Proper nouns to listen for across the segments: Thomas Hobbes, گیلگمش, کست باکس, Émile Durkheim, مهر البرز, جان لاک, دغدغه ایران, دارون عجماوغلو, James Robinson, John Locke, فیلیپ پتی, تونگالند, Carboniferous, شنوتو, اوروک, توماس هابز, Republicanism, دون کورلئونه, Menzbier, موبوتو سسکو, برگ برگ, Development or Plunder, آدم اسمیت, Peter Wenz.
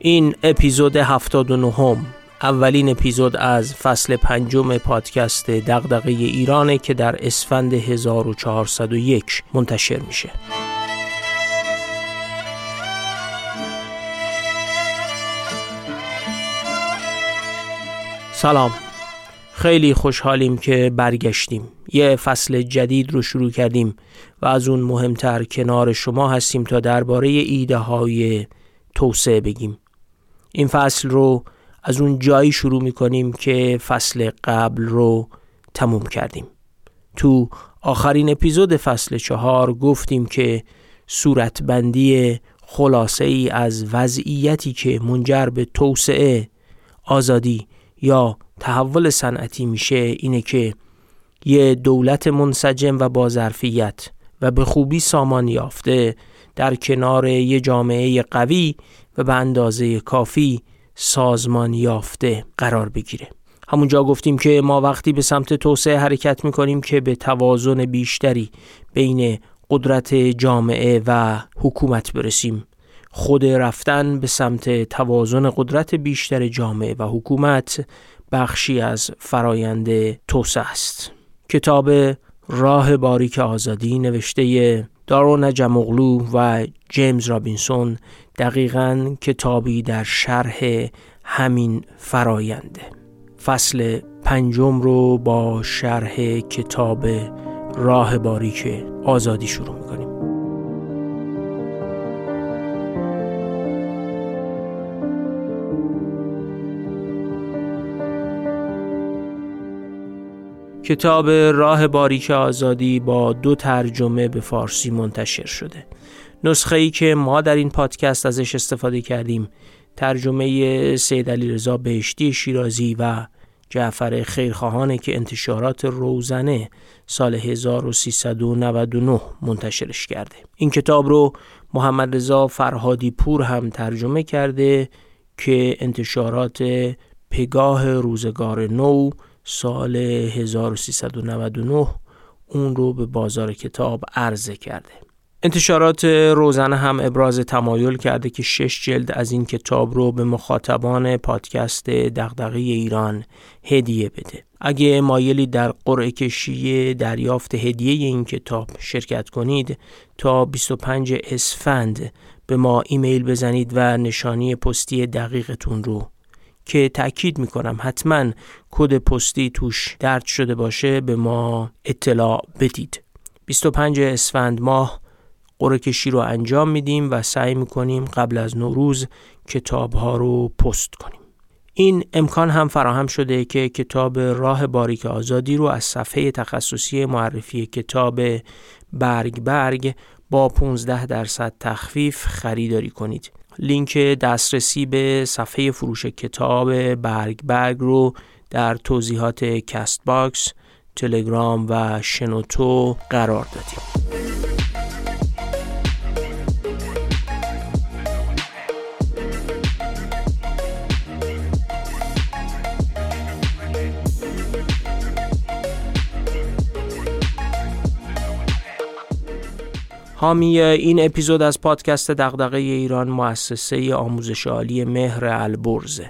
این اپیزود 79 اولین اپیزود از فصل 5 پادکست دغدغه ایرانه که در اسفند 1401 منتشر میشه. سلام، خیلی خوشحالیم که برگشتیم، یه فصل جدید رو شروع کردیم و از اون مهمتر کنار شما هستیم تا درباره ایده‌های توسعه بگیم. این فصل رو از اون جایی شروع می‌کنیم که فصل قبل رو تموم کردیم. تو آخرین اپیزود فصل 4 گفتیم که صورتبندی خلاصه‌ای از وضعیتی که منجر به توسعه، آزادی یا تحول صنعتی میشه اینه که یه دولت منسجم و با ظرفیت و به خوبی سامان یافته در کنار یه جامعه قوی و به اندازه کافی سازمان یافته قرار بگیره. همونجا گفتیم که ما وقتی به سمت توسعه حرکت میکنیم که به توازن بیشتری بین قدرت جامعه و حکومت برسیم. خود رفتن به سمت توازن قدرت بیشتر جامعه و حکومت بخشی از فرایند توسعه است. کتاب راه باریک آزادی نوشته دارون جمغلو و جیمز رابینسون دقیقاً کتابی در شرح همین فراینده. فصل 5 رو با شرح کتاب راه باریک آزادی شروع می‌کنیم. کتاب راه باریک آزادی با 2 ترجمه به فارسی منتشر شده. نسخه‌ای که ما در این پادکست ازش استفاده کردیم ترجمه سید علیرضا بهشتی شیرازی و جعفر خیرخواهانه که انتشارات روزنه سال 1399 منتشرش کرده. این کتاب رو محمد رضا فرهادی پور هم ترجمه کرده که انتشارات پگاه روزگار نو سال 1399 اون رو به بازار کتاب عرضه کرده. انتشارات روزنه هم ابراز تمایل کرده که 6 جلد از این کتاب رو به مخاطبان پادکست دغدغه ایران هدیه بده. اگه مایلی در قرعه کشی دریافت هدیه این کتاب شرکت کنید تا 25 اسفند به ما ایمیل بزنید و نشانی پستی دقیقتون رو که تأکید میکنم حتما کد پستی توش درج شده باشه به ما اطلاع بدید. 25 اسفند ماه قرعه کشی رو انجام میدیم و سعی میکنیم قبل از نوروز کتاب ها رو پست کنیم. این امکان هم فراهم شده که کتاب راه باریک آزادی رو از صفحه تخصصی معرفی کتاب برگ برگ با 15% تخفیف خریداری کنید. لینک دسترسی به صفحه فروش کتاب برگ برگ رو در توضیحات کست باکس، تلگرام و شنوتو قرار دادیم. حامی این اپیزود از پادکست دغدغه ایران مؤسسه آموزش عالی مهر البرز.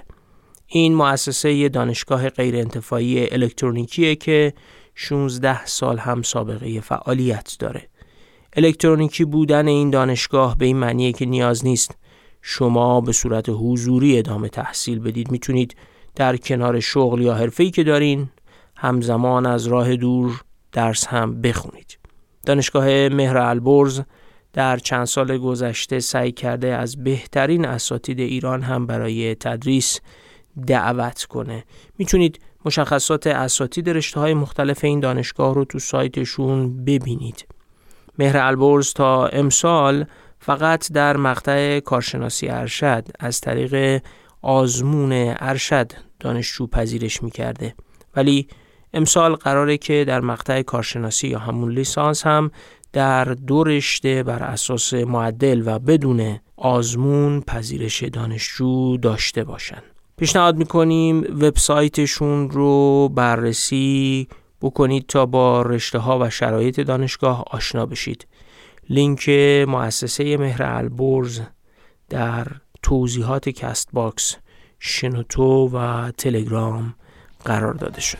این مؤسسه دانشگاه غیرانتفاعی الکترونیکیه که 16 سال هم سابقه فعالیت داره. الکترونیکی بودن این دانشگاه به این معنیه که نیاز نیست شما به صورت حضوری ادامه تحصیل بدید. میتونید در کنار شغل یا حرفه‌ای که دارین همزمان از راه دور درس هم بخونید. دانشگاه مهر البرز در چند سال گذشته سعی کرده از بهترین اساتید ایران هم برای تدریس دعوت کنه. میتونید مشخصات اساتید رشته‌های مختلف این دانشگاه رو تو سایتشون ببینید. مهر البرز تا امسال فقط در مقطع کارشناسی ارشد از طریق آزمون ارشد دانشجو پذیرش میکرده، ولی امسال قراره که در مقطع کارشناسی یا همون لیسانس هم در 2 رشته بر اساس معدل و بدون آزمون پذیرش دانشجو داشته باشن. پیشنهاد میکنیم وبسایتشون رو بررسی بکنید تا با رشته ها و شرایط دانشگاه آشنا بشید. لینک مؤسسه مهر البرز در توضیحات کست باکس، شنوتو و تلگرام قرار داده شده.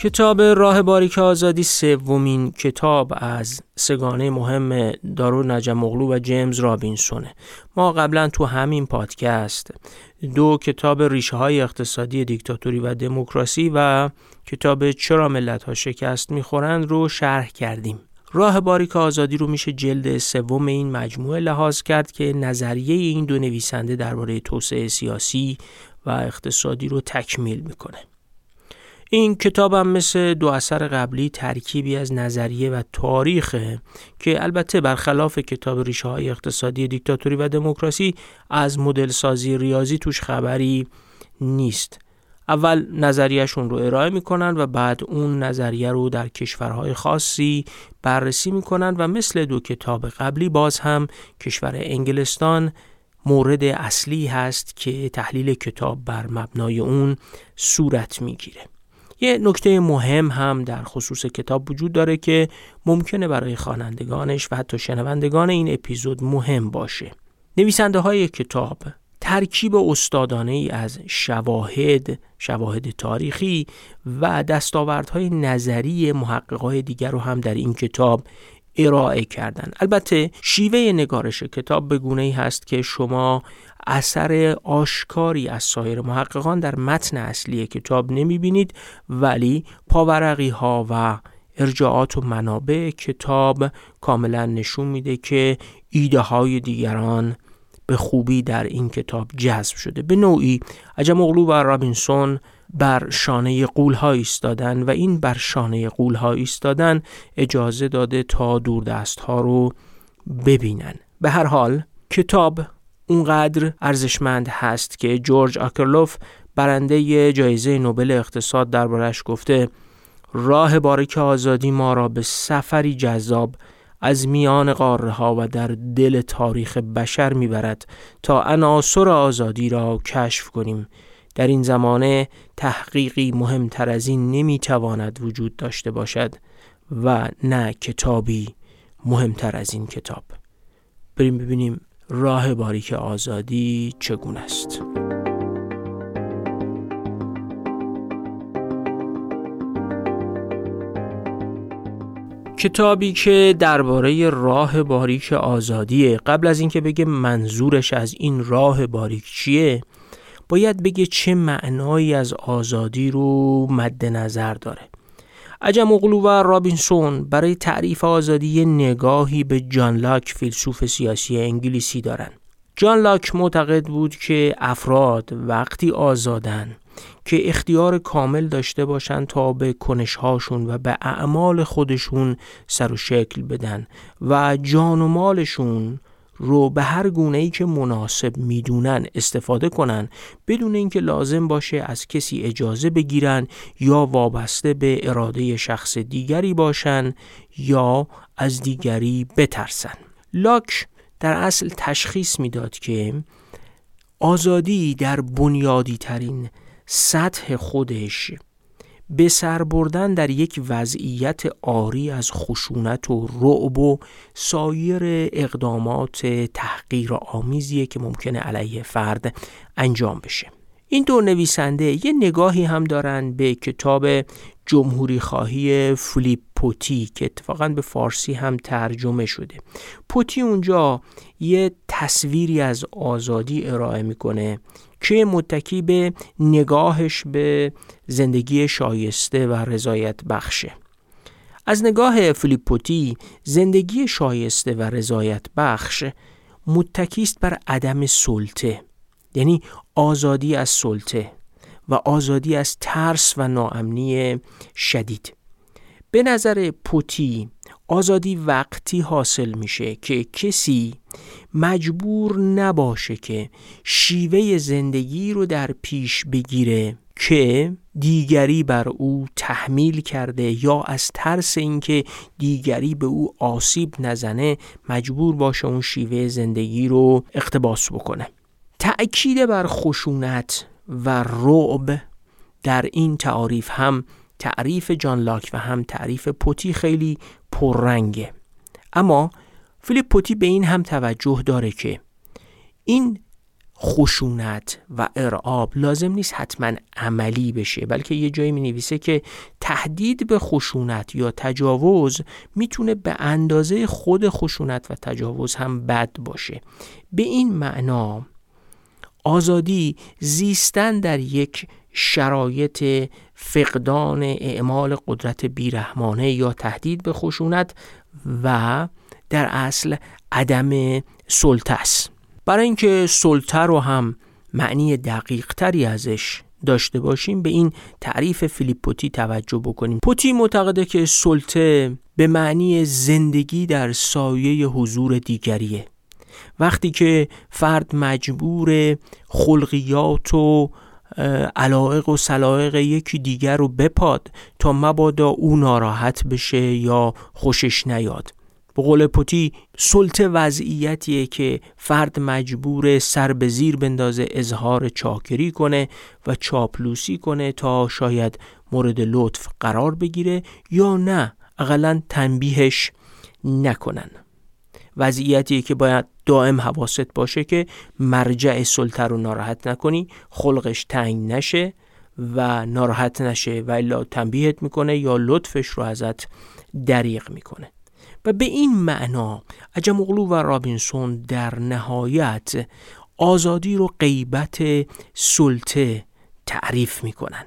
کتاب راه باریک آزادی سومین کتاب از سگانه مهم دارو نجم اغلو و جیمز رابینسونه. ما قبلا تو همین پادکست دو کتاب ریشه های اقتصادی دیکتاتوری و دموکراسی و کتاب چرا ملت ها شکست میخورند رو شرح کردیم. راه باریک آزادی رو میشه جلد سوم این مجموعه لحاظ کرد که نظریه این دو نویسنده درباره توسعه سیاسی و اقتصادی رو تکمیل میکنه. این کتابم مثل دو اثر قبلی ترکیبی از نظریه و تاریخه که البته برخلاف کتاب ریشه‌های اقتصادی دیکتاتوری و دموکراسی از مدل سازی ریاضی توش خبری نیست. اول نظریه‌شون رو ارائه می‌کنن و بعد اون نظریه رو در کشورهای خاصی بررسی می‌کنن و مثل دو کتاب قبلی باز هم کشور انگلستان مورد اصلی هست که تحلیل کتاب بر مبنای اون صورت می‌گیره. یه نکته مهم هم در خصوص کتاب وجود داره که ممکنه برای خوانندگانش و حتی شنوندگان این اپیزود مهم باشه. نویسنده های کتاب ترکیب استادانه ای از شواهد تاریخی و دستاوردهای نظری محققای دیگر رو هم در این کتاب ارائه کردن. البته شیوه نگارش کتاب به گونه ای هست که شما اثر آشکاری از سایر محققان در متن اصلی کتاب نمی بینید، ولی پاورقی ها و ارجاعات و منابع کتاب کاملا نشون میده که ایده های دیگران به خوبی در این کتاب جذب شده. به نوعی عجم اغلو و رابینسون بر شانه قول‌ها ایستادن و این بر شانه قول‌ها ایستادن اجازه داده تا دوردست‌ها رو ببینن. به هر حال کتاب اونقدر ارزشمند هست که جورج آکرلوف برنده جایزه نوبل اقتصاد دربارش گفته راه باریک آزادی ما را به سفری جذاب از میان قاره‌ها و در دل تاریخ بشر میبرد تا عناصر آزادی را کشف کنیم. در این زمانه تحقیقی مهمتر از این نمیتواند وجود داشته باشد و نه کتابی مهمتر از این کتاب. بریم ببینیم راه باریک آزادی چگونه است. کتابی که درباره راه باریک آزادیه. قبل از اینکه بگه منظورش از این راه باریک چیه، باید بگه چه معنایی از آزادی رو مد نظر داره. عجم اغلو و رابینسون برای تعریف آزادی نگاهی به جان لاک، فیلسوف سیاسی انگلیسی، دارن. جان لاک معتقد بود که افراد وقتی آزادن که اختیار کامل داشته باشن تا به کنشهاشون و به اعمال خودشون سر و شکل بدن و جان و مالشون رو به هر گونه‌ای که مناسب میدونن استفاده کنن، بدون اینکه لازم باشه از کسی اجازه بگیرن یا وابسته به اراده شخص دیگری باشن یا از دیگری بترسن. لاک در اصل تشخیص میداد که آزادی در بنیادی ترین سطح خودش به سر بردن در یک وضعیت عاری از خشونت و رعب و سایر اقدامات تحقیرآمیزیه که ممکنه علیه فرد انجام بشه. این دو نویسنده یه نگاهی هم دارن به کتاب جمهوری خواهی فیلیپ پتی که اتفاقاً به فارسی هم ترجمه شده. پتی اونجا یه تصویری از آزادی ارائه میکنه که متکی به نگاهش به زندگی شایسته و رضایت بخشه. از نگاه فیلیپ پتی زندگی شایسته و رضایت بخش متکیست بر عدم سلطه، یعنی آزادی از سلطه و آزادی از ترس و ناامنی شدید. به نظر پتی آزادی وقتی حاصل میشه که کسی مجبور نباشه که شیوه زندگی رو در پیش بگیره که دیگری بر او تحمیل کرده یا از ترس اینکه دیگری به او آسیب نزنه مجبور باشه اون شیوه زندگی رو اقتباس بکنه. تأکید بر خشونت و رعب در این تعاریف، هم تعریف جان لاک و هم تعریف پتی، خیلی پررنگه. اما فیلیپ پتی به این هم توجه داره که این خشونت و ارعاب لازم نیست حتما عملی بشه، بلکه یه جایی می نویسه که تهدید به خشونت یا تجاوز میتونه به اندازه خود خشونت و تجاوز هم بد باشه. به این معنا آزادی زیستن در یک شرایط فقدان اعمال قدرت بیرحمانه یا تهدید به خشونت و در اصل عدم سلطه است. برای اینکه سلطه رو هم معنی دقیق تری ازش داشته باشیم به این تعریف فیلیپ پتی توجه بکنیم. پتی معتقده که سلطه به معنی زندگی در سایه حضور دیگریه. وقتی که فرد مجبور خلقیات و علایق و سلایق یکی دیگر رو بپاد تا مبادا او ناراحت بشه یا خوشش نیاد. به قول پتی سلطه وضعیتیه که فرد مجبور سر به زیر بندازه، اظهار چاکری کنه و چاپلوسی کنه تا شاید مورد لطف قرار بگیره یا نه اقلاً تنبیهش نکنن. وضعیتیه که باید دائم حواست باشه که مرجع سلطه رو ناراحت نکنی، خلقش تنگ نشه و ناراحت نشه و الا تنبیهت میکنه یا لطفش رو ازت دریغ میکنه. و به این معنا عجم اغلو و رابینسون در نهایت آزادی رو غیبت سلطه تعریف میکنن.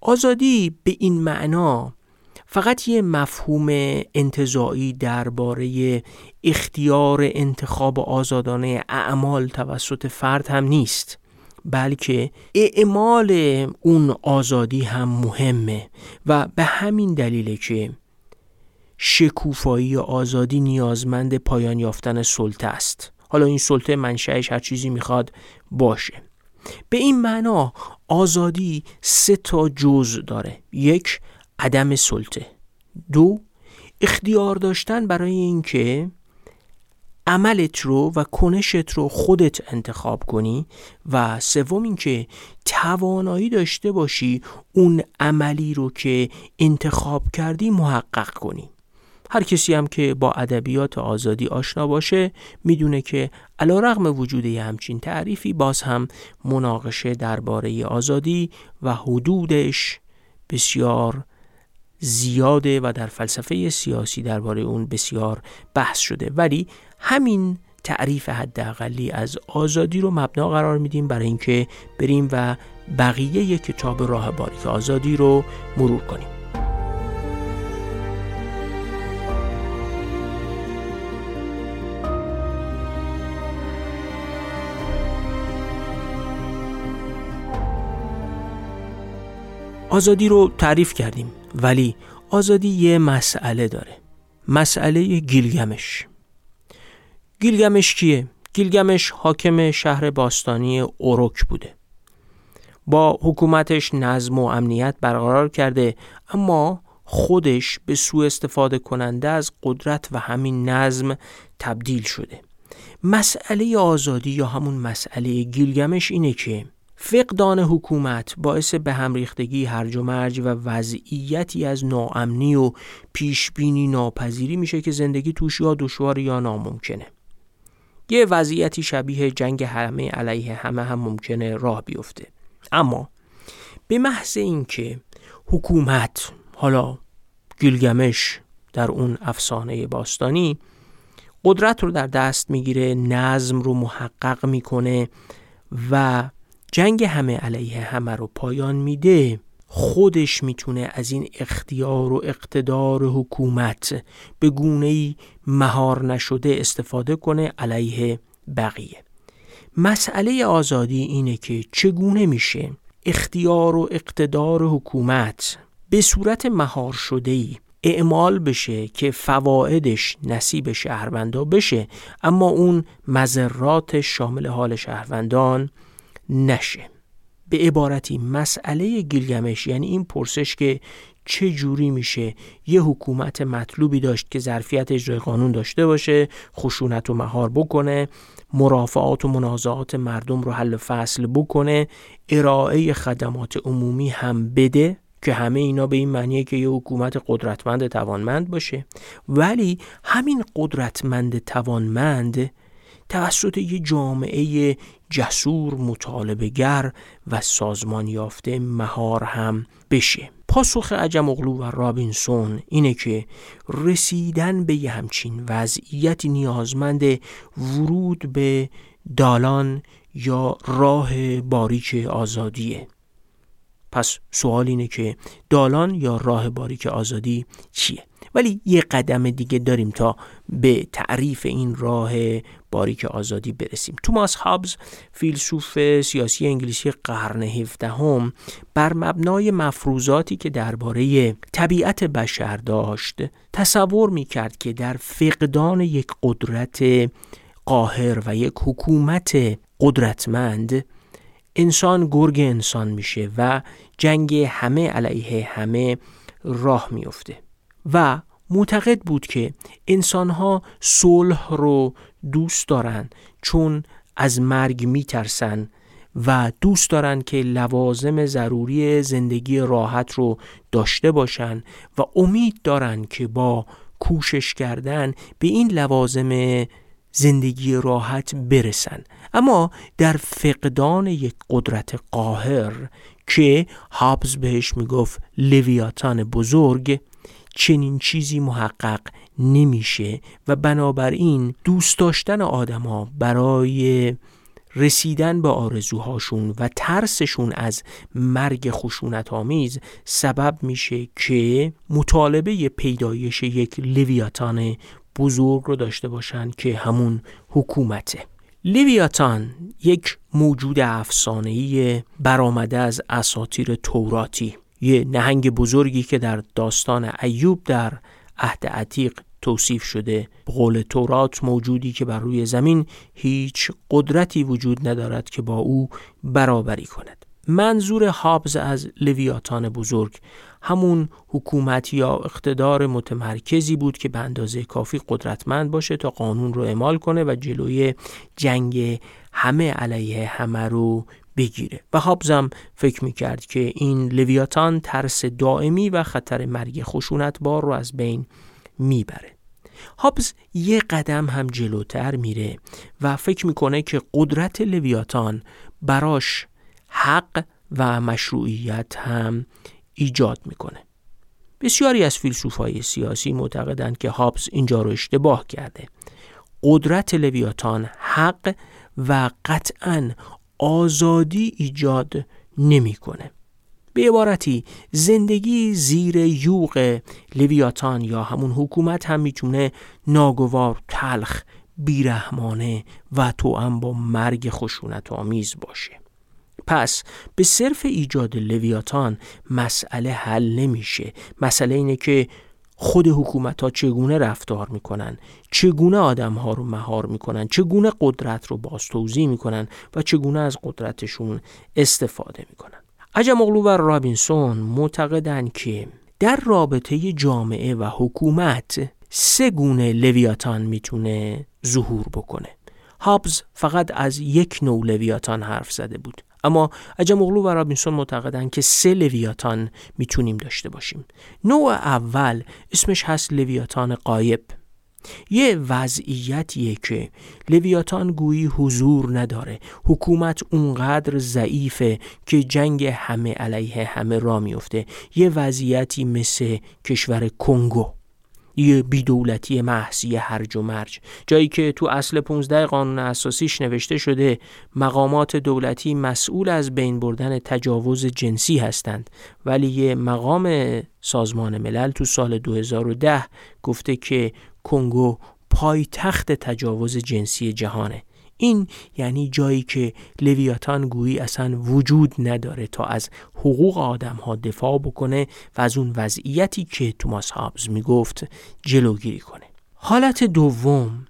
آزادی به این معنا فقط یه مفهوم انتزاعی درباره اختیار انتخاب آزادانه اعمال توسط فرد هم نیست، بلکه اعمال اون آزادی هم مهمه و به همین دلیله که شکوفایی آزادی نیازمند پایان یافتن سلطه است. حالا این سلطه منشأش هر چیزی میخواد باشه. به این معنا آزادی 3 جزء داره. 1. عدم سلطه. 2. اختیار داشتن برای اینکه عملت رو و کنشت رو خودت انتخاب کنی و 3. اینکه توانایی داشته باشی اون عملی رو که انتخاب کردی محقق کنی. هر کسی هم که با ادبیات آزادی آشنا باشه میدونه که علیرغم وجود همچین تعریفی باز هم مناقشه درباره آزادی و حدودش بسیار زیاده و در فلسفه سیاسی درباره اون بسیار بحث شده، ولی همین تعریف حداقلی از آزادی رو مبنا قرار میدیم برای اینکه بریم و بقیه کتاب راه باریک آزادی رو مرور کنیم. آزادی رو تعریف کردیم، ولی آزادی یه مسئله داره. مسئله گیلگمش. گیلگمش کیه؟ گیلگمش حاکم شهر باستانی اوروک بوده. با حکومتش نظم و امنیت برقرار کرده، اما خودش به سوء استفاده کننده از قدرت و همین نظم تبدیل شده. مسئله آزادی یا همون مسئله گیلگمش اینه که فقدان حکومت باعث به هم ریختگی، هرج و مرج و وضعیتی از ناامنی و پیشبینی ناپذیری میشه که زندگی توش یا دشوار یا ناممکنه. یه وضعیتی شبیه جنگ همه علیه همه هم ممکنه راه بیفته. اما به محض اینکه حکومت، حالا گیلگمش در اون افسانه باستانی، قدرت رو در دست میگیره، نظم رو محقق میکنه و جنگ همه علیه همه رو پایان میده، خودش میتونه از این اختیار و اقتدار حکومت به گونه‌ای مهار نشده استفاده کنه علیه بقیه. مسئله آزادی اینه که چگونه میشه اختیار و اقتدار حکومت به صورت مهار شده‌ای اعمال بشه که فوایدش نصیب شهروندا بشه، اما اون مضرات شامل حال شهروندان نشه. به عبارتی مسئله گیلگمش، یعنی این پرسش که چه جوری میشه یه حکومت مطلوبی داشت که ظرفیت اجرای قانون داشته باشه، خشونت و مهار بکنه، مرافعات و منازعات مردم رو حل فصل بکنه، ارائه خدمات عمومی هم بده، که همه اینا به این معنیه که یه حکومت قدرتمند توانمند باشه، ولی همین قدرتمند توانمند توسط یه جامعه جسور، مطالبه‌گر و سازمان یافته مهار هم بشه. پاسخ عجم اغلو و رابینسون اینه که رسیدن به یه همچین وضعیتی نیازمند ورود به دالان یا راه باریک آزادیه. پس سوال اینه که دالان یا راه باریک آزادی چیه؟ ولی یه قدم دیگه داریم تا به تعریف این راه باریک آزادی برسیم. توماس هابز، فیلسوف سیاسی انگلیسی قرن 17 هم، بر مبنای مفروضاتی که درباره طبیعت بشر داشت تصور می‌کرد که در فقدان یک قدرت قاهر و یک حکومت قدرتمند انسان گرگ انسان میشه و جنگ همه علیه همه راه میفته و معتقد بود که انسانها صلح رو دوست دارن چون از مرگ میترسن و دوست دارن که لوازم ضروری زندگی راحت رو داشته باشن و امید دارن که با کوشش کردن به این لوازم زندگی راحت برسن. اما در فقدان یک قدرت قاهر که هابز بهش میگفت لویاتان بزرگ، چنین چیزی محقق نمیشه و بنابراین دوست داشتن آدم‌ها برای رسیدن به آرزوهاشون و ترسشون از مرگ خشونت‌آمیز سبب میشه که مطالبه پیدایش یک لویاتان بزرگ رو داشته باشن که همون حکومته. لویاتان یک موجود افسانه‌ای برآمده از اساطیر توراتی، یه نهنگ بزرگی که در داستان ایوب در عهد عتیق توصیف شده، قول تورات موجودی که بر روی زمین هیچ قدرتی وجود ندارد که با او برابری کند. منظور هابز از لویاتان بزرگ همون حکومت یا اقتدار متمرکزی بود که به اندازه کافی قدرتمند باشه تا قانون رو اعمال کنه و جلوی جنگ همه علیه همه رو بگیره. و هابزم فکر میکرد که این لویاتان ترس دائمی و خطر مرگ خشونتبار رو از بین میبره. هابز یه قدم هم جلوتر میره و فکر میکنه که قدرت لویاتان براش حق و مشروعیت هم ایجاد میکنه. بسیاری از فیلسوفای سیاسی معتقدند که هابز اینجا رو اشتباه کرده. قدرت لویاتان حق و قطعاً آزادی ایجاد نمیکنه. به عبارتی زندگی زیر یوغ لویاتان یا همون حکومت هم میتونه ناگوار، تلخ، بیرحمانه و توأم با مرگ خشونت‌آمیز باشه. پس به صرف ایجاد لویاتان مسئله حل نمیشه. مسئله اینه که خود حکومت ها چگونه رفتار میکنن، چگونه آدم ها رو مهار میکنن، چگونه قدرت رو بازتوزیع میکنن و چگونه از قدرتشون استفاده میکنن. عجم اغلو و رابینسون معتقدن که در رابطه جامعه و حکومت سه گونه لویاتان میتونه ظهور بکنه. هابز فقط از یک نوع لویاتان حرف زده بود، اما عجم اغلو و رابینسون معتقدند که سه لویاتان میتونیم داشته باشیم. نوع اول اسمش هست لویاتان غایب. یه وضعیتیه که لویاتان گویی حضور نداره، حکومت اونقدر ضعیفه که جنگ همه علیه همه را میفته. یه وضعیتی مثل کشور کنگو، یه بیدولتی محضی هرج و مرج، جایی که تو اصل 15 قانون اساسیش نوشته شده مقامات دولتی مسئول از بین بردن تجاوز جنسی هستند، ولی یه مقام سازمان ملل تو سال 2010 گفته که کنگو پایتخت تجاوز جنسی جهانه. این یعنی جایی که لویاتان گویی اصلا وجود نداره تا از حقوق آدم ها دفاع بکنه و از اون وضعیتی که توماس هابز میگفت جلوگیری کنه. حالت دوم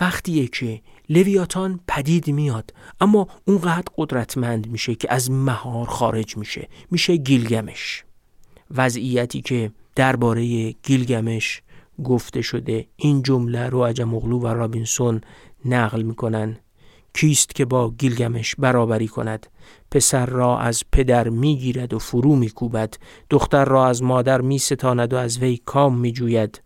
وقتیه که لویاتان پدید میاد اما اونقدر قدرتمند میشه که از مهار خارج میشه، میشه گیلگمش. وضعیتی که درباره گیلگمش گفته شده، این جمله رو عجم‌اغلو و رابینسون نقل میکنن: کیست که با گیلگمش برابری کند؟ پسر را از پدر میگیرد و فرو میکوبد، دختر را از مادر میستاند و از وی کام میجوید،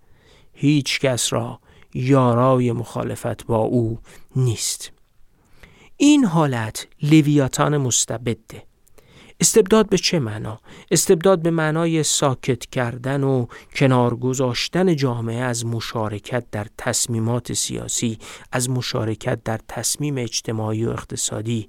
هیچ کس را یارای مخالفت با او نیست. این حالت لویاتان مستبده. استبداد به چه معنا؟ استبداد به معنای ساکت کردن و کنار گذاشتن جامعه از مشارکت در تصمیمات سیاسی، از مشارکت در تصمیم اجتماعی و اقتصادی،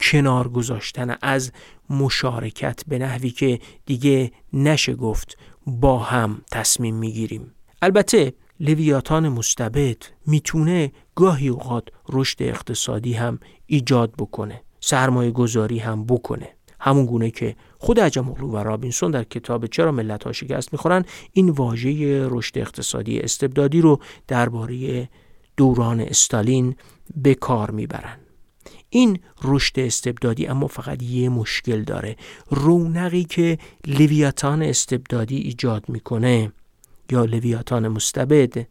کنار گذاشتن از مشارکت به نحوی که دیگه نشه گفت با هم تصمیم میگیریم. البته لویاتان مستبد میتونه گاهی اوقات رشد اقتصادی هم ایجاد بکنه، سرمایه گذاری هم بکنه، همون گونه که خود عجم‌اغلو و رابینسون در کتاب چرا ملت‌ها شکست می‌خورن این واژه رشد اقتصادی استبدادی رو درباره دوران استالین به کار میبرن. این رشد استبدادی اما فقط یه مشکل داره: رونقی که لویاتان استبدادی ایجاد میکنه یا لویاتان مستبد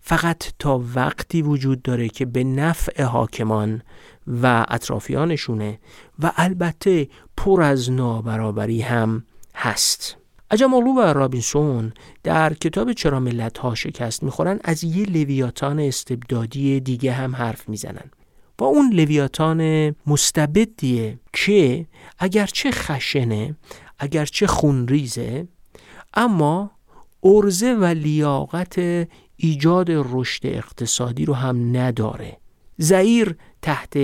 فقط تا وقتی وجود داره که به نفع حاکمان و اطرافیانشونه و البته پر از نابرابری هم هست. عجم‌اغلو و رابینسون در کتاب چرا ملت‌ها شکست میخورن از یه لویاتان استبدادی دیگه هم حرف میزنن و اون لویاتان مستبدیه که اگرچه خشنه، اگرچه خونریزه، اما عرضه و لیاقت ایجاد رشد اقتصادی رو هم نداره. زئیر تحت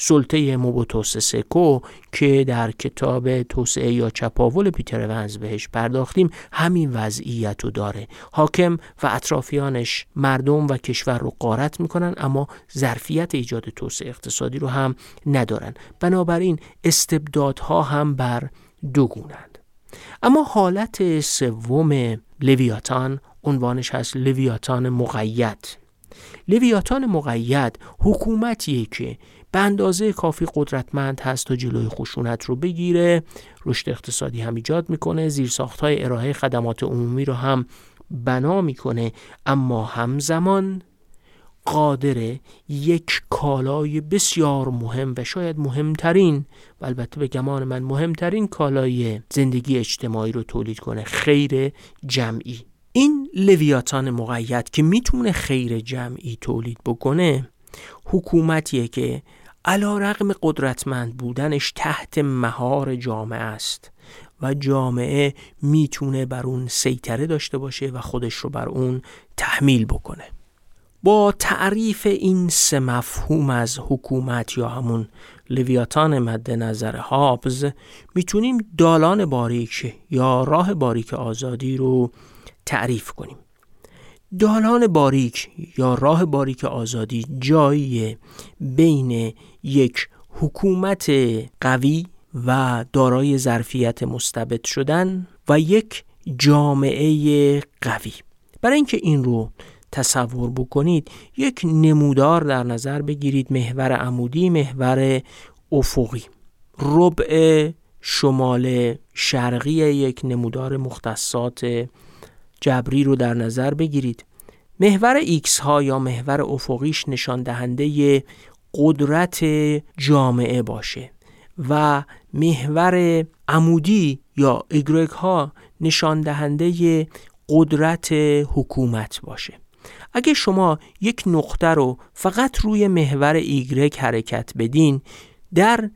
سلطه موبوتو سسکو که در کتاب توسعه یا چپاول پیتر ونز بهش پرداختیم همین وضعیت رو داره. حاکم و اطرافیانش مردم و کشور رو غارت میکنن اما ظرفیت ایجاد توسعه اقتصادی رو هم ندارن. بنابراین استبدادها هم بر دو گونند. اما حالت سوم لویاتان عنوانش هست لویاتان مقید. لویاتان مقید حکومتیه که به اندازه کافی قدرتمند هست تا جلوی خشونت رو بگیره، رشد اقتصادی هم ایجاد میکنه، زیرساخت‌های ارائه خدمات عمومی رو هم بنا میکنه، اما همزمان قادر یک کالای بسیار مهم و شاید مهمترین و البته به گمان من مهمترین کالای زندگی اجتماعی رو تولید کنه: خیر جمعی. این لویاتان مقید که میتونه خیر جمعی تولید بکنه حکومتیه که علیرغم قدرتمند بودنش تحت مهار جامعه است و جامعه میتونه بر اون سیطره داشته باشه و خودش رو بر اون تحمیل بکنه. با تعریف این سه مفهوم از حکومت یا همون لویاتان مد نظر هابز میتونیم دالان باریک یا راه باریک آزادی رو تعریف کنیم. دالان باریک یا راه باریک آزادی جایی بین یک حکومت قوی و دارای ظرفیت مستبد شدن و یک جامعه قوی. برای اینکه این رو تصور بکنید یک نمودار در نظر بگیرید، محور عمودی، محور افقی، ربع شمال شرقی یک نمودار مختصات جبری رو در نظر بگیرید. محور ایکس ها یا محور افقیش نشان دهنده قدرت جامعه باشه و محور عمودی یا ایگرگ ها نشان دهنده قدرت حکومت باشه. اگه شما یک نقطه رو فقط روی محور ایگرگ حرکت بدین، در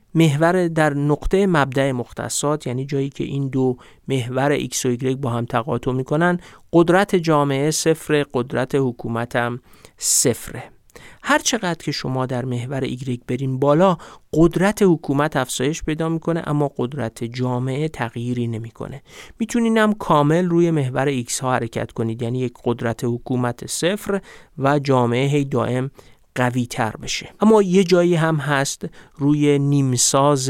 نقطه مبدأ مختصات، یعنی جایی که این دو محور ایکس و ایگرگ با هم تقاطع میکنن، قدرت جامعه صفر، قدرت حکومت هم صفره. هر چقدر که شما در محور ایگرگ برین بالا، قدرت حکومت افزایش پیدا میکنه اما قدرت جامعه تغییری نمیکنه. میتونین هم کامل روی محور ایکس ها حرکت کنید، یعنی یک قدرت حکومت صفر و جامعه هی دائم قوی تر بشه. اما یه جایی هم هست روی نیمساز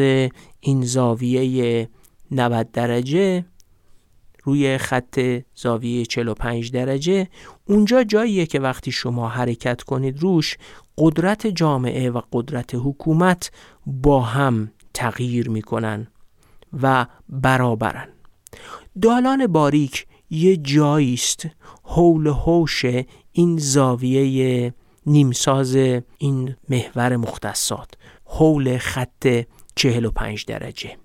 این زاویه 90 درجه، روی خط زاویه 45 درجه، اونجا جاییه که وقتی شما حرکت کنید روش، قدرت جامعه و قدرت حکومت با هم تغییر میکنن و برابرن. دالان باریک یه جاییست حول هوش این زاویه نیمساز این محور مختصات، حول خط 45 درجه،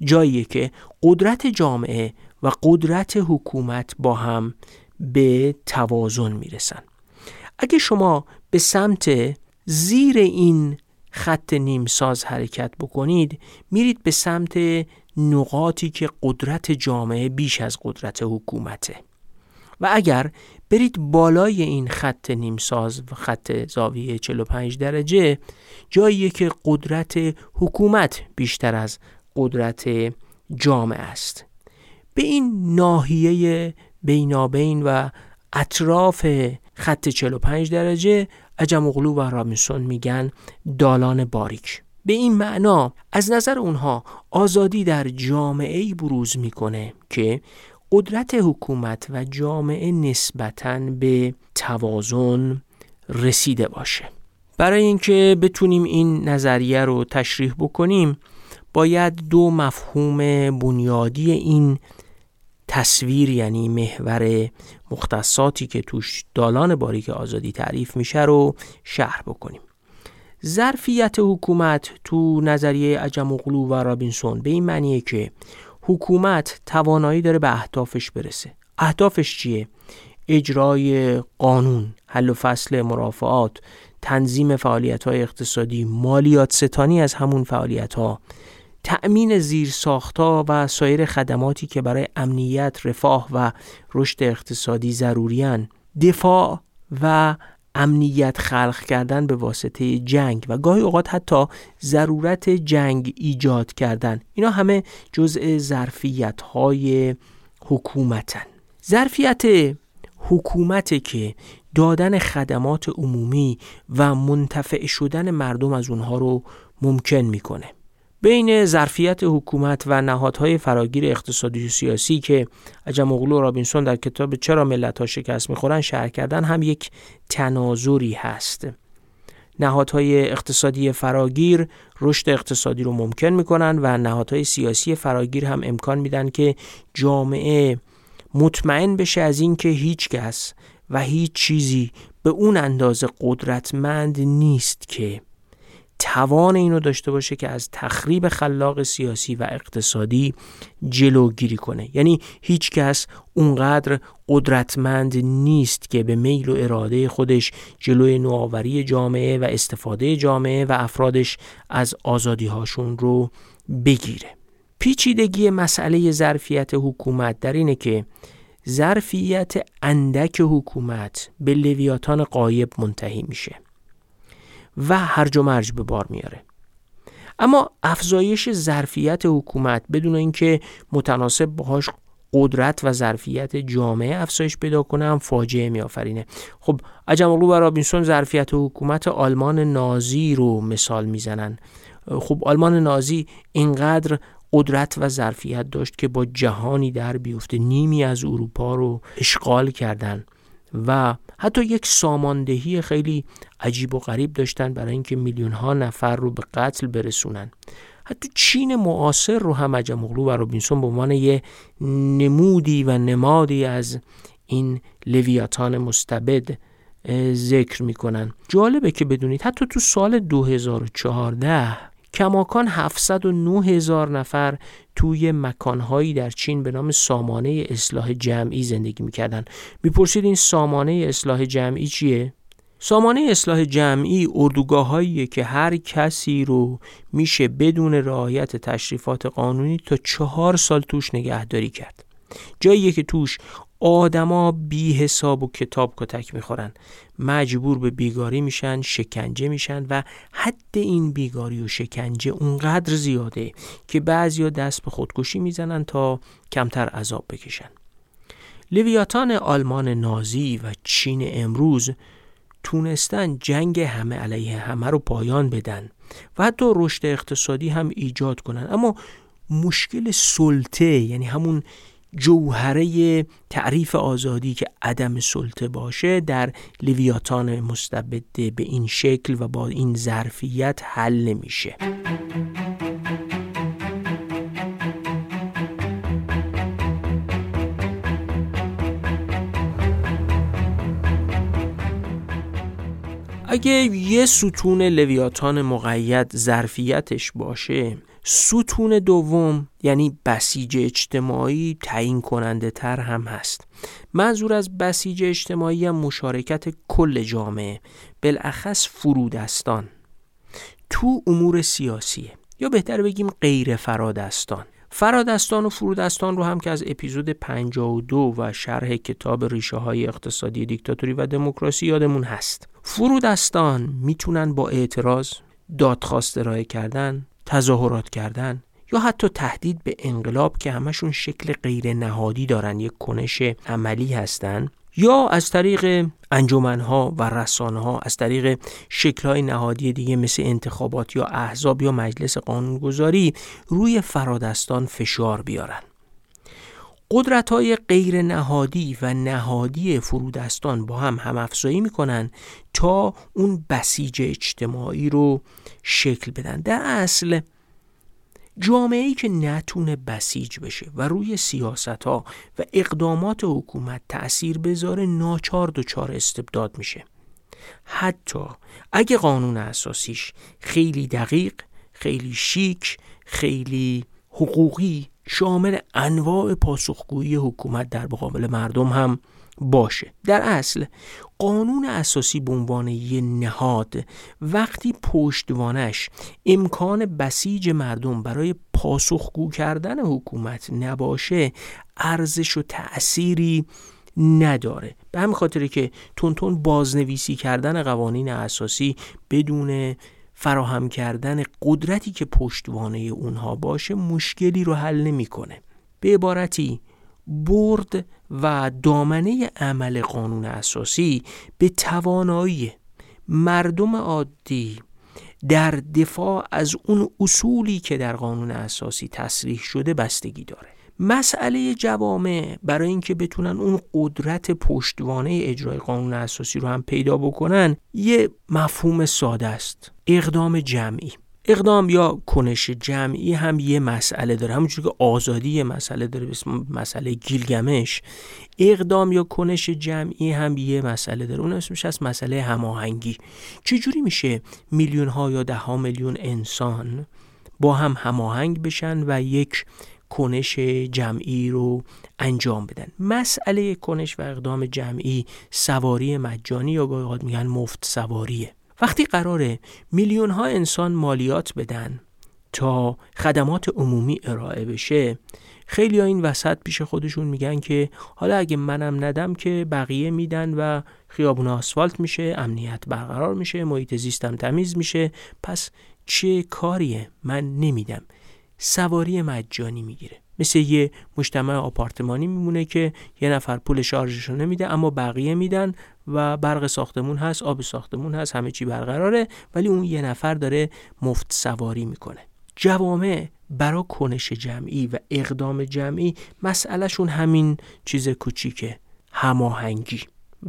جاییه که قدرت جامعه و قدرت حکومت با هم به توازن میرسن. اگه شما به سمت زیر این خط نیمساز حرکت بکنید، میرید به سمت نقاطی که قدرت جامعه بیش از قدرت حکومته، و اگر برید بالای این خط نیمساز و خط زاویه 45 درجه، جاییه که قدرت حکومت بیشتر از قدرت جامعه است. به این ناحیه بینابین و اطراف خط 45 درجه عجم اغلو و رابینسون میگن دالان باریک. به این معنا از نظر اونها آزادی در جامعه‌ای بروز میکنه که قدرت حکومت و جامعه نسبتاً به توازن رسیده باشه. برای اینکه بتونیم این نظریه رو تشریح بکنیم، باید دو مفهوم بنیادی این تصویر، یعنی محور مختصاتی که توش دالان باریک آزادی تعریف میشه رو شرح بکنیم. ظرفیت حکومت تو نظریه عجم‌اوغلو و رابینسون به این معنیه که حکومت توانایی داره به اهدافش برسه. اهدافش چیه؟ اجرای قانون، حل و فصل مرافعات، تنظیم فعالیت‌های اقتصادی، مالیات ستانی از همون فعالیت‌ها، تأمین زیرساخت‌ها و سایر خدماتی که برای امنیت، رفاه و رشد اقتصادی ضرورین، دفاع و امنیت خلق کردن به واسطه جنگ و گاهی اوقات حتی ضرورت جنگ ایجاد کردن. اینا همه جزء ظرفیت‌های حکومتن. ظرفیت حکومته که دادن خدمات عمومی و منتفع شدن مردم از اونها رو ممکن میکنه. بین ظرفیت حکومت و نهادهای فراگیر اقتصادی و سیاسی که عجم‌اوغلو و رابینسون در کتاب چرا ملت‌ها شکست می‌خورن شرح کردن، هم یک تناظری هست. نهادهای اقتصادی فراگیر رشد اقتصادی رو ممکن میکنن و نهادهای سیاسی فراگیر هم امکان میدن که جامعه مطمئن بشه از این که هیچ کس و هیچ چیزی به اون اندازه قدرتمند نیست که توان اینو داشته باشه که از تخریب خلاق سیاسی و اقتصادی جلوگیری کنه. یعنی هیچ کس اونقدر قدرتمند نیست که به میل و اراده خودش جلوی نوآوری جامعه و استفاده جامعه و افرادش از آزادی‌هاشون رو بگیره. پیچیدگی مسئله ظرفیت حکومت در اینه که ظرفیت اندک حکومت به لویاتان غایب منتهی میشه و هرج و مرج به بار میاره. اما افزایش ظرفیت حکومت بدون اینکه متناسب باهاش قدرت و ظرفیت جامعه افزایش پیدا کنه هم فاجعه میآفرینه. خب عجم‌اوغلو و رابینسون ظرفیت حکومت آلمان نازی رو مثال میزنن. خب آلمان نازی اینقدر قدرت و ظرفیت داشت که با جهانی در بیفته، نیمی از اروپا رو اشغال کردن و حتی یک ساماندهی خیلی عجیب و غریب داشتن برای اینکه میلیون ها نفر رو به قتل برسونن. حتی چین معاصر رو هم عجم‌اوغلو و رابینسون به عنوان یه نمودی و نمادی از این لویاتان مستبد ذکر میکنن. جالبه که بدونید حتی تو سال 2014 کماکان 709,000 نفر توی مکانهایی در چین به نام سامانه اصلاح جمعی زندگی میکردن. میپرسید این سامانه اصلاح جمعی چیه؟ سامانه اصلاح جمعی اردوگاه‌هاییه که هر کسی رو میشه بدون رعایت تشریفات قانونی تا 4 سال توش نگهداری کرد. جاییه که توش آدما بی حساب و کتاب کتک میخورن، مجبور به بیگاری میشن، شکنجه میشن و حد این بیگاری و شکنجه اونقدر زیاده که بعضیا دست به خودکشی میزنن تا کمتر عذاب بکشن. لویاتان آلمان نازی و چین امروز تونستن جنگ همه علیه همه رو پایان بدن و حتی رشد اقتصادی هم ایجاد کنن، اما مشکل سلطه، یعنی همون جوهره تعریف آزادی که عدم سلطه باشه، در لویاتان مستبده به این شکل و با این ظرفیت حل نمیشه. اگه یه ستون لویاتان مقید ظرفیتش باشه، ستون دوم یعنی بسیج اجتماعی تعیین کننده تر هم هست. منظور از بسیج اجتماعی هم مشارکت کل جامعه، بالاخص فرودستان تو امور سیاسیه، یا بهتر بگیم غیر فرادستان. فرادستان و فرودستان رو هم که از اپیزود 52 و شرح کتاب ریشه‌های اقتصادی دیکتاتوری و دموکراسی یادمون هست. فرودستان میتونن با اعتراض، دادخواست ارائه کردن، تظاهرات کردن یا حتی تهدید به انقلاب که همشون شکل غیر نهادی دارن، یک کنش عملی هستن، یا از طریق انجمن‌ها و رسانه‌ها، از طریق شکل‌های نهادی دیگه مثل انتخابات یا احزاب یا مجلس قانونگذاری روی فرادستان فشار بیارن. قدرت‌های غیر نهادی و نهادی فرودستان با هم همافزایی می‌کنن تا اون بسیج اجتماعی رو شکل بدن. در اصل جامعه‌ای که نتونه بسیج بشه و روی سیاست‌ها و اقدامات حکومت تأثیر بذاره، ناچار دچار استبداد میشه، حتی اگه قانون اساسیش خیلی دقیق، خیلی شیک، خیلی حقوقی، شامل انواع پاسخگویی حکومت در مقابل مردم هم باشه. در اصل قانون اساسی به عنوان یه نهاد وقتی پشتوانش امکان بسیج مردم برای پاسخگو کردن حکومت نباشه، ارزش و تأثیری نداره. به همین خاطره که تونتون بازنویسی کردن قوانین اساسی بدون فراهم کردن قدرتی که پشتوانه اونها باشه مشکلی رو حل نمی‌کنه. به عبارتی برد و دامنه عمل قانون اساسی به توانایی مردم عادی در دفاع از اون اصولی که در قانون اساسی تصریح شده بستگی داره. مسئله جوامع برای اینکه بتونن اون قدرت پشتوانه اجرای قانون اساسی رو هم پیدا بکنن یه مفهوم ساده است: اقدام جمعی. اقدام یا کنش جمعی هم یه مسئله داره، همونجور که آزادی یه مسئله داره به اسم مسئله گیلگمش، اقدام یا کنش جمعی هم یه مسئله داره، اون اسمش هست مسئله هماهنگی. چجوری میشه میلیون ها یا ده ها میلیون انسان با هم هماهنگ بشن و یک کنش جمعی رو انجام بدن؟ مسئله کنش و اقدام جمعی سواری مجانی یا گاهی اوقات میگن مفت سواریه. وقتی قراره میلیون ها انسان مالیات بدن تا خدمات عمومی ارائه بشه، خیلی ها این وسط پیش خودشون میگن که حالا اگه منم ندم که بقیه میدن و خیابون آسفالت میشه، امنیت برقرار میشه، محیط زیستم تمیز میشه، پس چه کاریه من نمیدم. سواری مجانی میگیره. مثل یه مجتمع آپارتمانی میمونه که یه نفر پول شارژشو نمیده اما بقیه میدن و برق ساختمون هست، آب ساختمون هست، همه چی برقراره، ولی اون یه نفر داره مفت سواری میکنه. جوامع برای کنش جمعی و اقدام جمعی مسئلهشون همین چیز کوچیکه: هماهنگی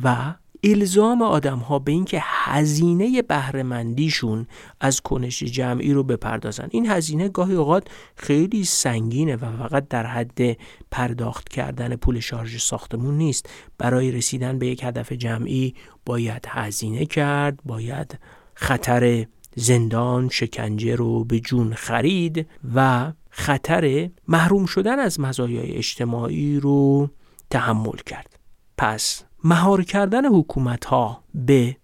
و الزام آدم ها به این که هزینه بهره‌مندیشون از کنش جمعی رو بپردازن. این هزینه گاهی اوقات خیلی سنگینه و فقط در حد پرداخت کردن پول شارژ ساختمون نیست. برای رسیدن به یک هدف جمعی باید هزینه کرد، باید خطر زندان، شکنجه رو به جون خرید و خطر محروم شدن از مزایای اجتماعی رو تحمل کرد. پس مهار کردن حکومت‌ها به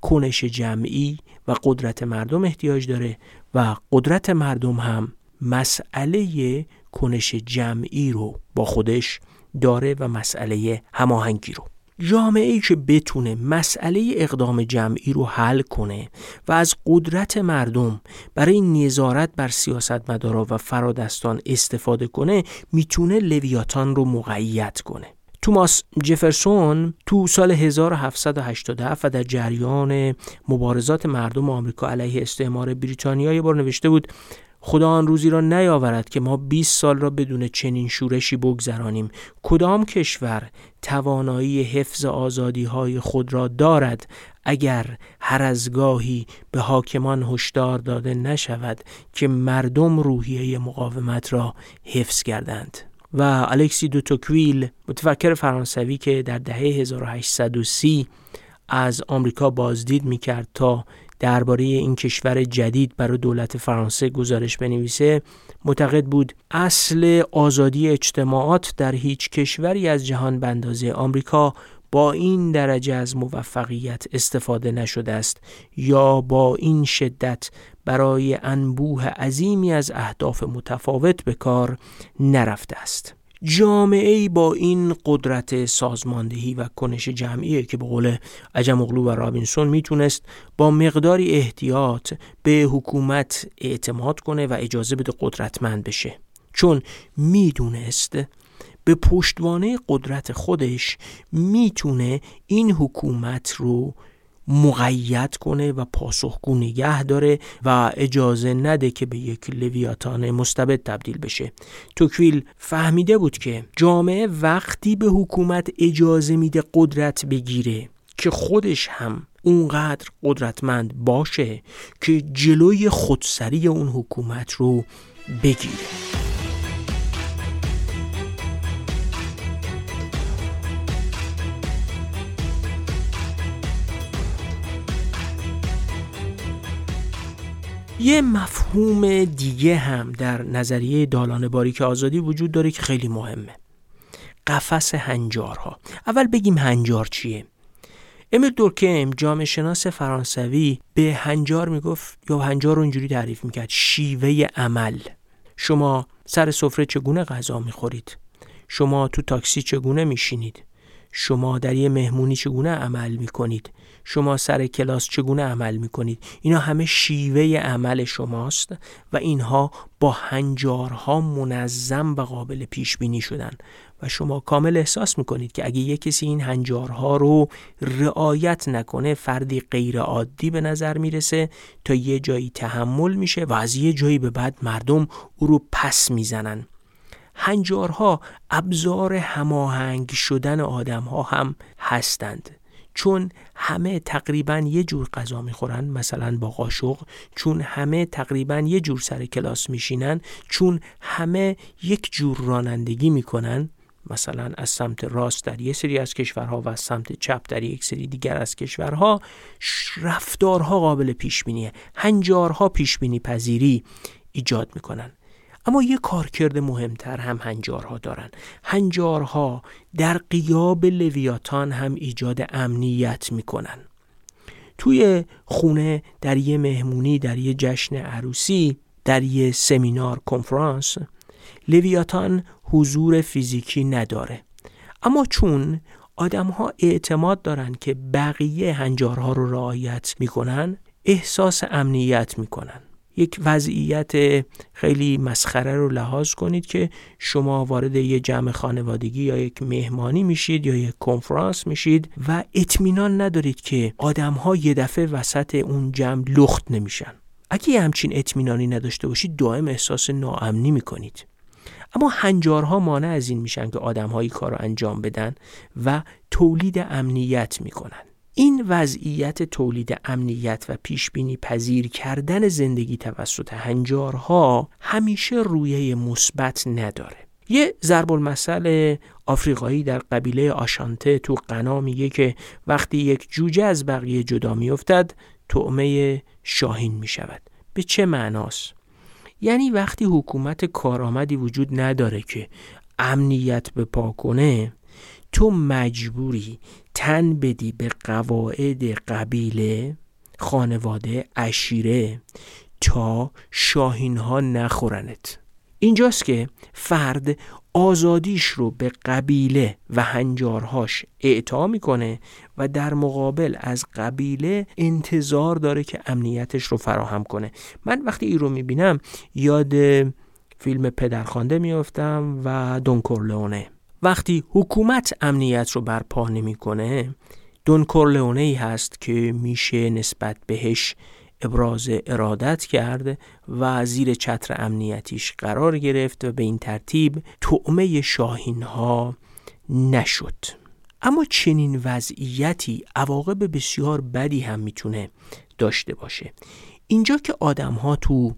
کنش جمعی و قدرت مردم احتیاج داره و قدرت مردم هم مسئله کنش جمعی رو با خودش داره و مسئله هماهنگی رو. جامعه‌ای که بتونه مسئله اقدام جمعی رو حل کنه و از قدرت مردم برای نظارت بر سیاستمدارا و فرادستان استفاده کنه، میتونه لویاتان رو مقید کنه. توماس جفرسون تو سال 1787 و در جریان مبارزات مردم آمریکا علیه استعمار بریتانیا یه بار نوشته بود: خدا آن روزی را نیاورد که ما 20 سال را بدون چنین شورشی بگذرانیم. کدام کشور توانایی حفظ آزادی‌های خود را دارد اگر هر از گاهی به حاکمان هشدار داده نشود که مردم روحیه مقاومت را حفظ کردند؟ و الکسی دو توکویل، متفکر فرانسوی که در دهه 1830 از آمریکا بازدید می‌کرد تا درباره این کشور جدید برای دولت فرانسه گزارش بنویسه، معتقد بود اصل آزادی اجتماعات در هیچ کشوری از جهان بندازه آمریکا با این درجه از موفقیت استفاده نشده است یا با این شدت برای انبوه عظیمی از اهداف متفاوت به کار نرفته است. جامعه‌ای با این قدرت سازماندهی و کنش جمعی که به قول عجم‌اوغلو و رابینسون میتونست با مقداری احتیاط به حکومت اعتماد کنه و اجازه بده قدرتمند بشه، چون میدونست به پشتوانه قدرت خودش میتونه این حکومت رو مقید کنه و پاسخگو نگه داره و اجازه نده که به یک لویاتان مستبد تبدیل بشه. توکویل فهمیده بود که جامعه وقتی به حکومت اجازه میده قدرت بگیره که خودش هم اونقدر قدرتمند باشه که جلوی خودسری اون حکومت رو بگیره. یه مفهوم دیگه هم در نظریه دالان باریک آزادی وجود داره که خیلی مهمه: قفس هنجارها. اول بگیم هنجار چیه؟ امیل دورکیم، جامعه شناس فرانسوی، به هنجار میگفت، یا هنجار رو اینجوری تعریف میکرد: شیوه عمل. شما سر سفره چگونه غذا میخورید؟ شما تو تاکسی چگونه میشینید؟ شما در یه مهمونی چگونه عمل میکنید؟ شما سر کلاس چگونه عمل میکنید؟ اینا همه شیوه عمل شماست و اینها با هنجارها منظم و قابل پیش بینی شدن و شما کامل احساس میکنید که اگه یک کسی این هنجارها رو رعایت نکنه فردی غیر عادی به نظر میرسه تا یه جایی تحمل میشه و از یه جایی به بعد مردم او رو پس میزنن. هنجارها ابزار هماهنگ شدن آدم‌ها هم هستند، چون همه تقریباً یه جور غذا می‌خورن، مثلا با قاشق، چون همه تقریباً یه جور سر کلاس می‌شینن، چون همه یک جور رانندگی می‌کنن، مثلا از سمت راست در یک سری از کشورها و از سمت چپ در یک سری دیگر از کشورها، رفتارها قابل پیش‌بینیه. هنجارها پیش‌بینی پذیری ایجاد می‌کنن. اما یک کارکرد مهمتر هم هنجارها دارن. هنجارها در غیاب لویاتان هم ایجاد امنیت میکنن. توی خونه، در یه مهمونی، در یه جشن عروسی، در یه سمینار، کنفرانس، لویاتان حضور فیزیکی نداره، اما چون آدمها اعتماد دارن که بقیه هنجارها رو رعایت میکنن، احساس امنیت میکنن. یک وضعیت خیلی مسخره رو لحاظ کنید که شما وارد یه جمع خانوادگی یا یک مهمانی میشید یا یک کنفرانس میشید و اطمینان ندارید که آدم‌ها یه دفعه وسط اون جمع لخت نمیشن. اگه همچین اطمینانی نداشته باشید دائم احساس ناامنی میکنید. اما هنجارها مانع از این میشن که آدم‌ها این کارو انجام بدن و تولید امنیت میکنن. این وضعیت تولید امنیت و پیشبینی پذیر کردن زندگی توسط هنجارها همیشه رویه مثبت نداره. یه ضرب المثل آفریقایی در قبیله آشانته تو غنا میگه که وقتی یک جوجه از بقیه جدا میافتد طعمه شاهین میشود. به چه معناست؟ یعنی وقتی حکومت کارآمدی وجود نداره که امنیت به پا کنه، تو مجبوری تن بدی به قواعد قبیله، خانواده، عشیره تا شاهین‌ها نخورنت. اینجاست که فرد آزادیش رو به قبیله و هنجارهاش اعطا میکنه و در مقابل از قبیله انتظار داره که امنیتش رو فراهم کنه. من وقتی این رو میبینم یاد فیلم پدرخوانده میافتم و دون کورلئونه وقتی حکومت امنیت رو برپا نمی‌کنه، دون کورلئونه‌ای هست که میشه نسبت بهش ابراز ارادت کرد و زیر چتر امنیتیش قرار گرفت و به این ترتیب طعمه شاهین‌ها نشد. اما چنین وضعیتی عواقب بسیار بدی هم میتونه داشته باشه. اینجا که آدم‌ها تو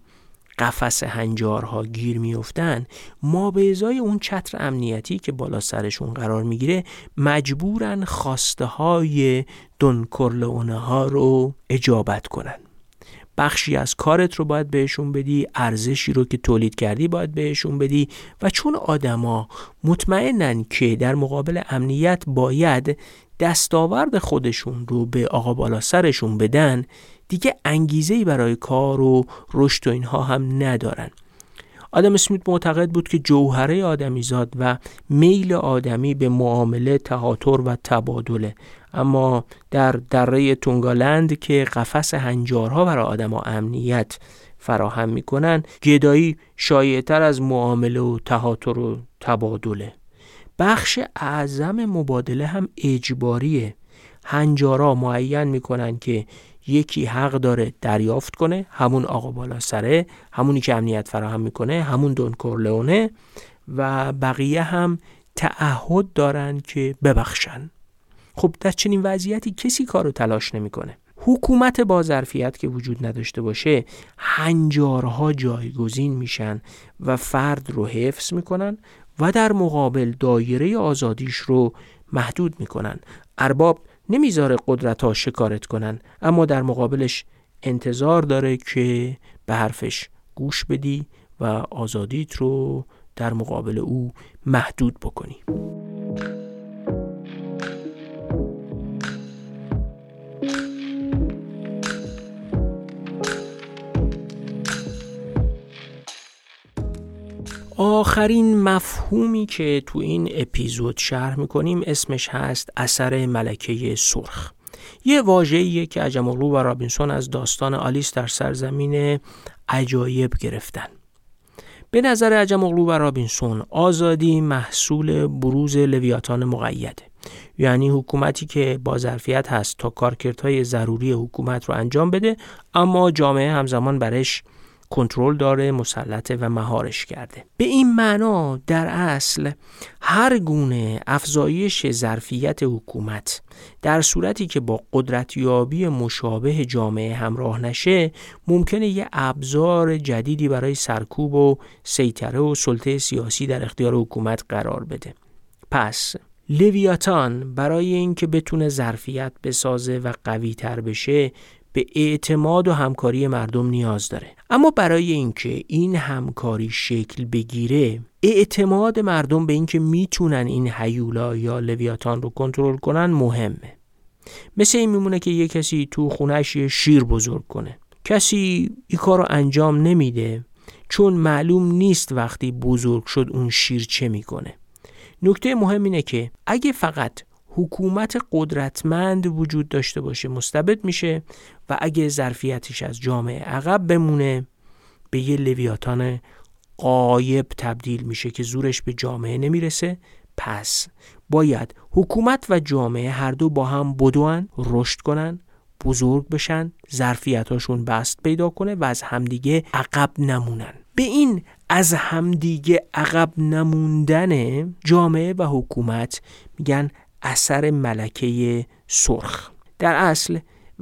قفس هنجارها گیر میافتن، ما به ازای اون چتر امنیتی که بالا سرشون قرار میگیره مجبورن خواسته های دون کورلئونه ها رو اجابت کنن. بخشی از کارت رو باید بهشون بدی، ارزشی رو که تولید کردی باید بهشون بدی، و چون آدما مطمئنن که در مقابل امنیت باید دستاورد خودشون رو به آقا بالا سرشون بدن، دیگه انگیزه‌ای برای کار و رشد و اینها هم ندارن. آدم اسمیت معتقد بود که جوهره آدمیزاد و میل آدمی به معامله، تهاتر و تبادله. اما در دره تونگالند که قفس هنجارها برای آدم‌ها امنیت فراهم می‌کنن، گدایی شایع‌تر از معامله و تهاتر و تبادله. بخش اعظم مبادله هم اجباریه. هنجارها معین می‌کنن که یکی حق داره دریافت کنه، همون آقا بالا سره، همونی که امنیت فراهم میکنه، همون دون کورلئونه، و بقیه هم تعهد دارن که ببخشن. خب در چنین وضعیتی کسی کارو تلاش نمیکنه. حکومت با ظرفیت که وجود نداشته باشه، هنجارها جایگزین میشن و فرد رو حفظ میکنن و در مقابل دایره آزادیش رو محدود میکنن. ارباب نمیذاره قدرت‌ها شکارت کنن، اما در مقابلش انتظار داره که به حرفش گوش بدی و آزادیت رو در مقابل او محدود بکنی. آخرین مفهومی که تو این اپیزود شرح میکنیم اسمش هست اثر ملکه سرخ. یه واژه‌ایه که عجم‌آلو و رابینسون از داستان آلیس در سرزمین عجایب گرفتن. به نظر عجم‌آلو و رابینسون آزادی محصول بروز لویاتان مقیده، یعنی حکومتی که با ظرفیت هست تا کارکردهای ضروری حکومت رو انجام بده، اما جامعه همزمان برش کنترل داره، مسلطه و مهارش کرده. به این معنا در اصل هر گونه افزایش ظرفیت حکومت در صورتی که با قدرتیابی مشابه جامعه همراه نشه، ممکنه یه ابزار جدیدی برای سرکوب و سیطره و سلطه سیاسی در اختیار حکومت قرار بده. پس لویاتان برای اینکه بتونه ظرفیت بسازه و قوی تر بشه، به اعتماد و همکاری مردم نیاز داره. اما برای اینکه این همکاری شکل بگیره، اعتماد مردم به اینکه میتونن این هیولا یا لویاتان رو کنترل کنن مهمه. مثل این میمونه که یه کسی تو خونه‌اش شیر بزرگ کنه. کسی این کار رو انجام نمیده چون معلوم نیست وقتی بزرگ شد اون شیر چه میکنه. نکته مهم اینه که اگه فقط حکومت قدرتمند وجود داشته باشه مستبد میشه، و اگه ظرفیتش از جامعه عقب بمونه به یه لویاتان غایب تبدیل میشه که زورش به جامعه نمیرسه. پس باید حکومت و جامعه هر دو با هم بدوئن، رشد کنن، بزرگ بشن، ظرفیتاشون بسط پیدا کنه و از همدیگه عقب نمونن. به این از همدیگه عقب نموندن جامعه و حکومت میگن اثر ملکه سرخ. در اصل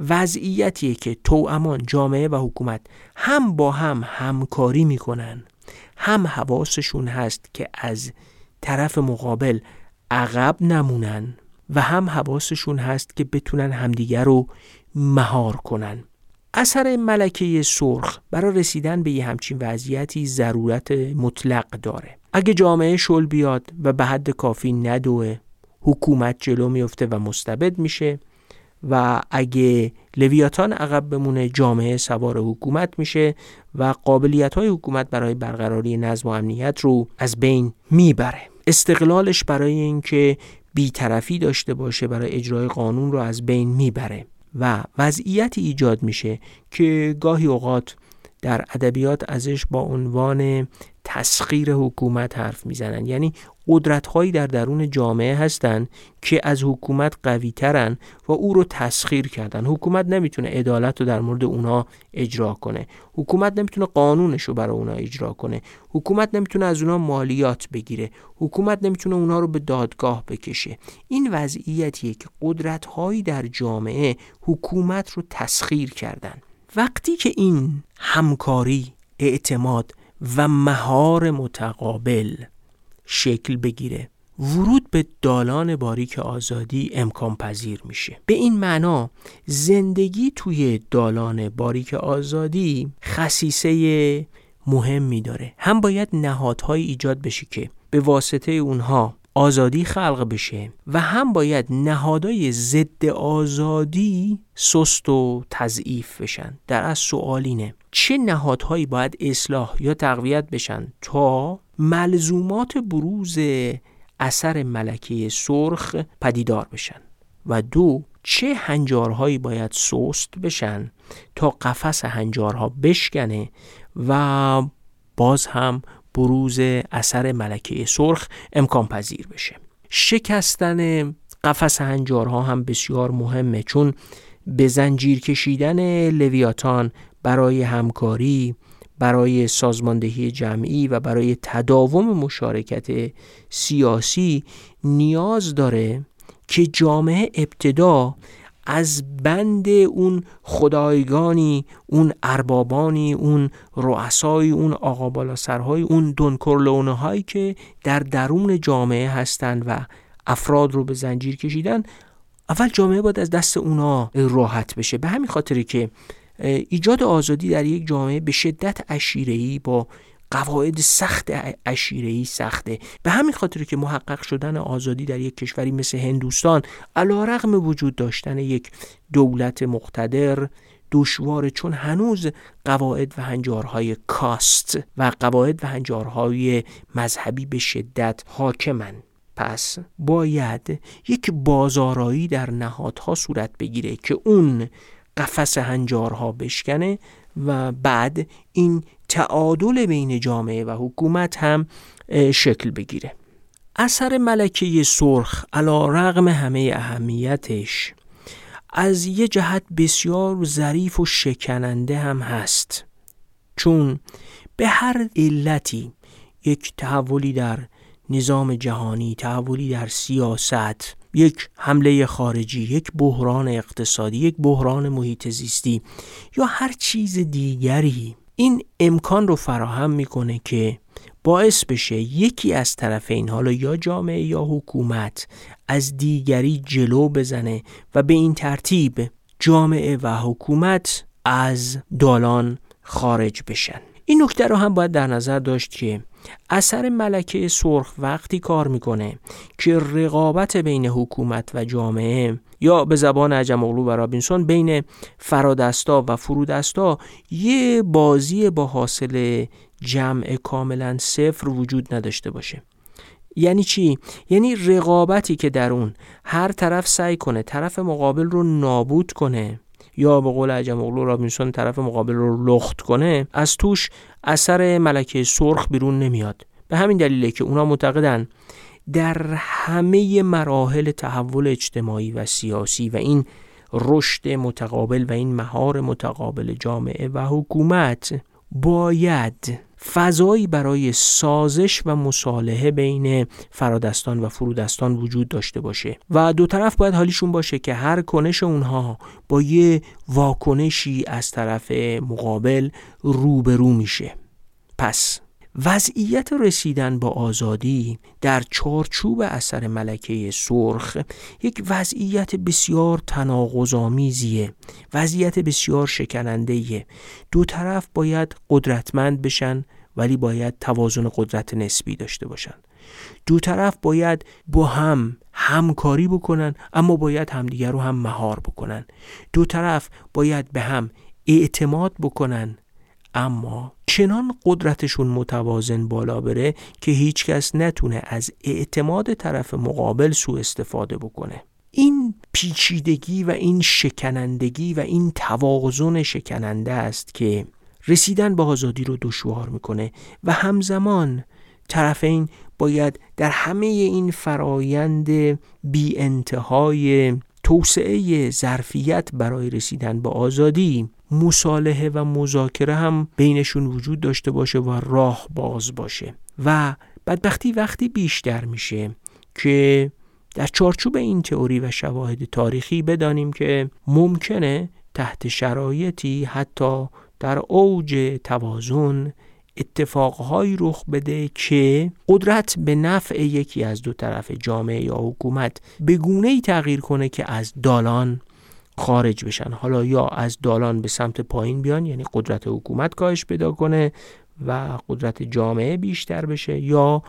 وضعیتیه که توامان جامعه و حکومت هم با هم همکاری میکنن، هم حواسشون هست که از طرف مقابل عقب نمونن و هم حواسشون هست که بتونن همدیگر رو مهار کنن. اثر ملکه سرخ برای رسیدن به یه همچین وضعیتی ضرورت مطلق داره. اگه جامعه شل بیاد و به حد کافی ندوه، حکومت جلو میفته و مستبد میشه، و اگه لویاتان عقب بمونه جامعه سوار حکومت میشه و قابلیت‌های حکومت برای برقراری نظم و امنیت رو از بین میبره. استقلالش برای اینکه بی‌طرفی داشته باشه برای اجرای قانون رو از بین میبره و وضعیتی ایجاد میشه که گاهی اوقات در ادبیات ازش با عنوان تسخیر حکومت حرف میزنن، یعنی قدرت‌هایی در درون جامعه هستند که از حکومت قوی‌ترن و او رو تسخیر کردن. حکومت نمیتونه عدالت رو در مورد اونها اجرا کنه. حکومت نمیتونه قانونش رو برای اونها اجرا کنه. حکومت نمیتونه از اونها مالیات بگیره. حکومت نمیتونه اونها رو به دادگاه بکشه. این وضعیتیه که قدرت‌هایی در جامعه حکومت رو تسخیر کردن. وقتی که این همکاری، اعتماد و مهار متقابل شکل بگیره، ورود به دالان باریک آزادی امکان پذیر میشه. به این معنا زندگی توی دالان باریک آزادی خصیصه مهمی داره. هم باید نهادهای ایجاد بشه که به واسطه اونها آزادی خلق بشه و هم باید نهادهای ضد آزادی سست و تضعیف بشن. در از سوال اینه چه نهادهایی باید اصلاح یا تقویت بشن تا ملزومات بروز اثر ملکه سرخ پدیدار بشن، و دو، چه هنجارهایی باید سست بشن تا قفس هنجارها بشکنه و باز هم بروز اثر ملکه سرخ امکان پذیر بشه. شکستن قفس هنجارها هم بسیار مهمه، چون به زنجیر کشیدن لویاتان برای همکاری، برای سازماندهی جمعی و برای تداوم مشارکت سیاسی نیاز داره که جامعه ابتدا از بند اون خدایگانی، اون اربابانی، اون رؤسای، اون آقا بالا سرهای، اون دونکرلونه هایی که در درون جامعه هستند و افراد رو به زنجیر کشیدن، اول جامعه باید از دست اونا راحت بشه. به همین خاطری که ایجاد آزادی در یک جامعه به شدت عشیره‌ای با قواعد سخت عشیره‌ای سخته. به همین خاطر که محقق شدن آزادی در یک کشوری مثل هندوستان علیرغم وجود داشتن یک دولت مقتدر دشواره، چون هنوز قواعد و هنجارهای کاست و قواعد و هنجارهای مذهبی به شدت حاکمن. پس باید یک بازارایی در نهادها صورت بگیره که اون قفس هنجارها بشکنه و بعد این تعادل بین جامعه و حکومت هم شکل بگیره. اثر ملکه سرخ علیرغم همه اهمیتش از یه جهت بسیار ظریف و شکننده هم هست، چون به هر علتی یک تحولی در نظام جهانی، تحولی در سیاست، یک حمله خارجی، یک بحران اقتصادی، یک بحران محیط زیستی یا هر چیز دیگری این امکان رو فراهم میکنه که باعث بشه یکی از طرفین، حالا یا جامعه یا حکومت، از دیگری جلو بزنه و به این ترتیب جامعه و حکومت از دالان خارج بشن. این نکته رو هم باید در نظر داشت که اثر ملکه سرخ وقتی کار میکنه که رقابت بین حکومت و جامعه، یا به زبان عجم اغلو و رابینسون، بین فرادستا و فرودستا یه بازی با حاصل جمع کاملا صفر وجود نداشته باشه. یعنی چی؟ یعنی رقابتی که در اون هر طرف سعی کنه طرف مقابل رو نابود کنه، یا به قول عجم اغلو رابینسون طرف مقابل رو لخت کنه، از توش اثر ملکه سرخ بیرون نمیاد. به همین دلیله که اونا معتقدن در همه مراحل تحول اجتماعی و سیاسی و این رشد متقابل و این مهار متقابل جامعه و حکومت باید فضایی برای سازش و مصالحه بین فرادستان و فرودستان وجود داشته باشه و دو طرف باید حالیشون باشه که هر کنش اونها با یه واکنشی از طرف مقابل روبرو میشه. پس وضعیت رسیدن با آزادی در چارچوب اثر ملکه سرخ یک وضعیت بسیار تناقض‌آمیزیه، وضعیت بسیار شکنندهیه. دو طرف باید قدرتمند بشن ولی باید توازن قدرت نسبی داشته باشن. دو طرف باید با هم همکاری بکنن اما باید همدیگر رو هم مهار بکنن. دو طرف باید به هم اعتماد بکنن اما چنان قدرتشون متوازن بالا بره که هیچ کس نتونه از اعتماد طرف مقابل سوء استفاده بکنه. این پیچیدگی و این شکنندگی و این توازن شکننده است که رسیدن به آزادی رو دشوار میکنه و همزمان طرفین باید در همه این فرایند بی انتهای توسعه ظرفیت برای رسیدن به آزادی مصالحه و مذاکره هم بینشون وجود داشته باشه و راه باز باشه. و بدبختی وقتی بیشتر میشه که در چارچوب این تئوری و شواهد تاریخی بدانیم که ممکنه تحت شرایطی حتی در اوج توازن اتفاقهایی رخ بده که قدرت به نفع یکی از دو طرف جامعه یا حکومت به گونه‌ای تغییر کنه که از دالان خارج بشن، حالا یا از دالان به سمت پایین بیان، یعنی قدرت حکومت کاهش پیدا کنه و قدرت جامعه بیشتر بشه، یا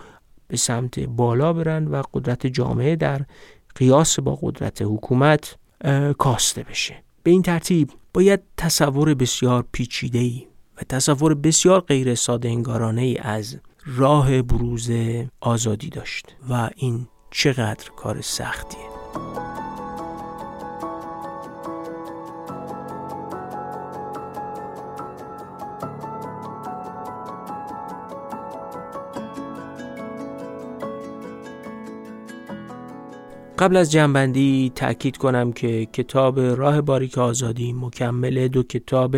به سمت بالا برن و قدرت جامعه در قیاس با قدرت حکومت کاسته بشه. به این ترتیب باید تصور بسیار پیچیده‌ای و تصور بسیار غیر ساده انگارانه‌ای از راه بروز آزادی داشت و این چقدر کار سختیه. قبل از جنبندی تأکید کنم که کتاب راه باریک آزادی مکمل دو کتاب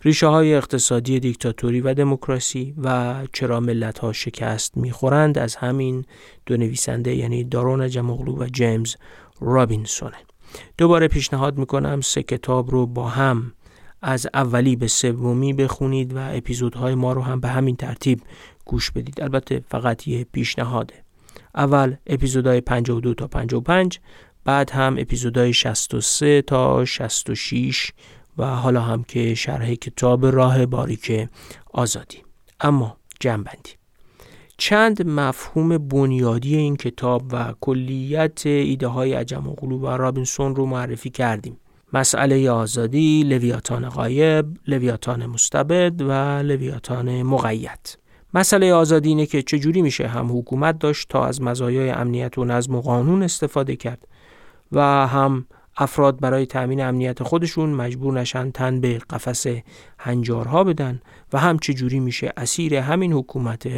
ریشه های اقتصادی دیکتاتوری و دموکراسی و چرا ملت ها شکست میخورند از همین دو نویسنده، یعنی دارون عجم‌اوغلو و جیمز رابینسونه. دوباره پیشنهاد میکنم سه کتاب رو با هم از اولی به سومی بخونید و اپیزودهای ما رو هم به همین ترتیب گوش بدید. البته فقط یه پیشنهاده. اول اپیزودهای 52 تا 55، بعد هم اپیزودهای 63 تا 66 و حالا هم که شرح کتاب راه باریک آزادی. اما جنبندی چند مفهوم بنیادی این کتاب و کلیت ایده های عجم‌اوغلو و رابینسون رو معرفی کردیم: مسئله آزادی، لویاتان غایب، لویاتان مستبد و لویاتان مقید. مسئله آزادی اینه که چجوری میشه هم حکومت داشت تا از مزایای امنیت و نظم و قانون استفاده کرد و هم افراد برای تأمین امنیت خودشون مجبور نشن تن به قفس هنجارها بدن و هم چجوری میشه اسیر همین حکومت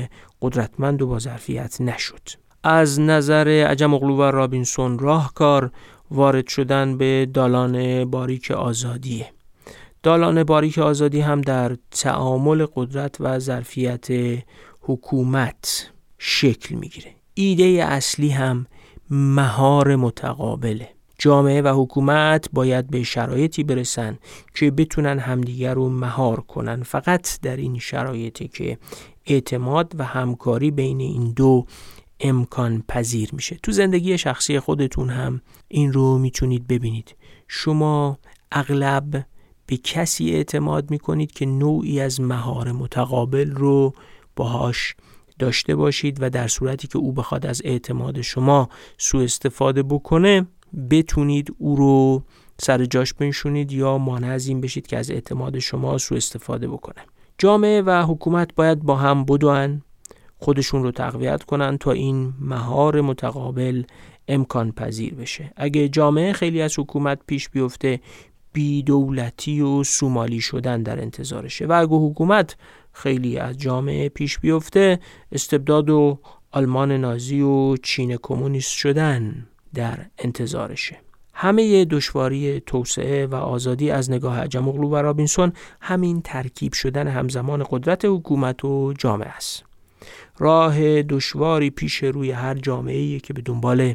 قدرتمند و با ظرفیت نشد. از نظر عجم‌اوغلو و رابینسون راهکار وارد شدن به دالان باریک آزادیه. دالان باریک آزادی هم در تعامل قدرت و ظرفیت حکومت شکل میگیره. ایده اصلی هم مهار متقابله. جامعه و حکومت باید به شرایطی برسن که بتونن همدیگر رو مهار کنن. فقط در این شرایطی که اعتماد و همکاری بین این دو امکان پذیر میشه. تو زندگی شخصی خودتون هم این رو میتونید ببینید. شما اغلب به کسی اعتماد میکنید که نوعی از مهار متقابل رو باهاش داشته باشید و در صورتی که او بخواد از اعتماد شما سوء استفاده بکنه بتونید او رو سر جاش بنشونید یا مانع از این بشید که از اعتماد شما سوء استفاده بکنه. جامعه و حکومت باید با هم بدوئن، خودشون رو تقویت کنن تا این مهار متقابل امکان پذیر بشه. اگه جامعه خیلی از حکومت پیش بیفته بی دولتی و سومالی شدن در انتظارشه و اگه حکومت خیلی از جامعه پیش بیفته استبداد و آلمان نازی و چین کمونیست شدن در انتظارشه. همه دشواری توسعه و آزادی از نگاه عجم‌اوغلو و رابینسون همین ترکیب شدن همزمان قدرت حکومت و جامعه است. راه دشواری پیش روی هر جامعه‌ای که به دنبال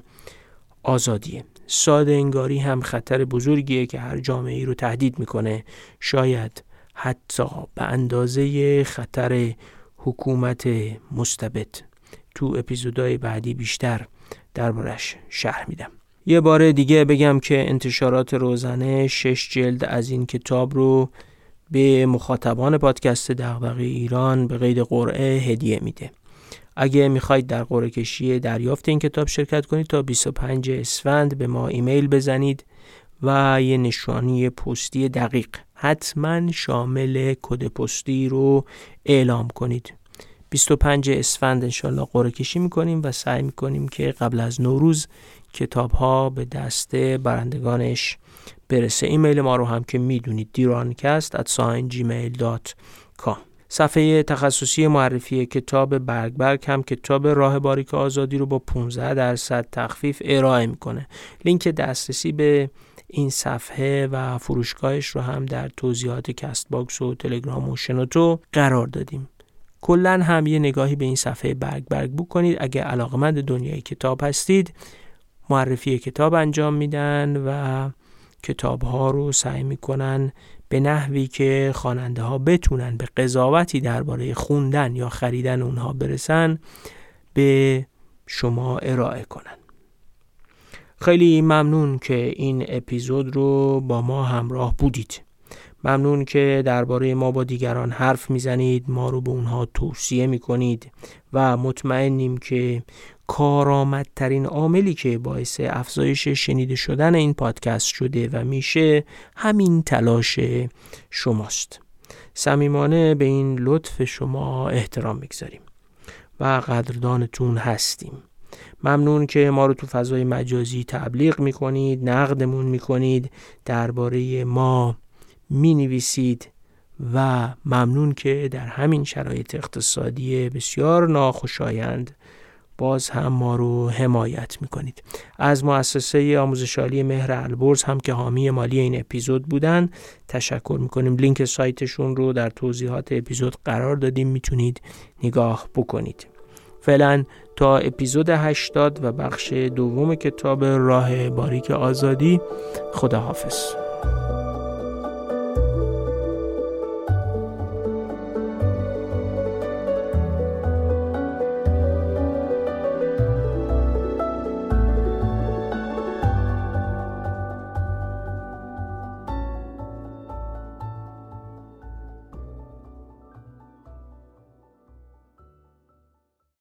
آزادیه. ساده انگاری هم خطر بزرگیه که هر جامعه‌ای رو تهدید میکنه، شاید حتی به اندازه خطر حکومت مستبد. تو اپیزودهای بعدی بیشتر دربارش شرح میدم. یه بار دیگه بگم که انتشارات روزنه 6 جلد از این کتاب رو به مخاطبان پادکست دغدغه ایران به قید قرعه هدیه میده. اگه میخواید در قرعه کشی دریافت این کتاب شرکت کنید تا 25 اسفند به ما ایمیل بزنید و یه نشانی پستی دقیق حتما شامل کد پستی رو اعلام کنید. 25 اسفند انشالله قرعه کشی میکنیم و سعی میکنیم که قبل از نوروز کتاب ها به دست برندگانش برسه. ایمیل ما رو هم که میدونید diraancast@gmail.com. صفحه تخصصی معرفی کتاب برگ برگ هم کتاب راه باریک آزادی رو با 15% تخفیف ارائه میکنه. لینک دسترسی به این صفحه و فروشگاهش رو هم در توضیحات کست باکس و تلگرام و شنوتو قرار دادیم. کلن هم یه نگاهی به این صفحه برگ برگ بکنید. اگه علاقمند دنیای کتاب هستید، معرفی کتاب انجام میدن و کتاب‌ها رو سعی میکنن به نحوی که خواننده ها بتونن به قضاوتی درباره خوندن یا خریدن اونها برسن به شما ارائه کنن. خیلی ممنون که این اپیزود رو با ما همراه بودید. ممنون که درباره ما با دیگران حرف میزنید، ما رو به اونها توصیه میکنید و مطمئنیم که کارآمدترین عاملی که باعث افزایش شنیده شدن این پادکست شده و میشه همین تلاش شماست. صمیمانه به این لطف شما احترام میگذاریم و قدردانتون هستیم. ممنون که ما رو تو فضای مجازی تبلیغ میکنید، نقدمون میکنید، درباره ما مینویسید و ممنون که در همین شرایط اقتصادی بسیار ناخوشایند باز هم ما رو حمایت میکنید. از مؤسسه آموزش عالی مهر البرز هم که حامی مالی این اپیزود بودن تشکر میکنیم. لینک سایتشون رو در توضیحات اپیزود قرار دادیم، میتونید نگاه بکنید. فعلا تا اپیزود 80 و بخش دوم کتاب راه باریک آزادی، خداحافظ.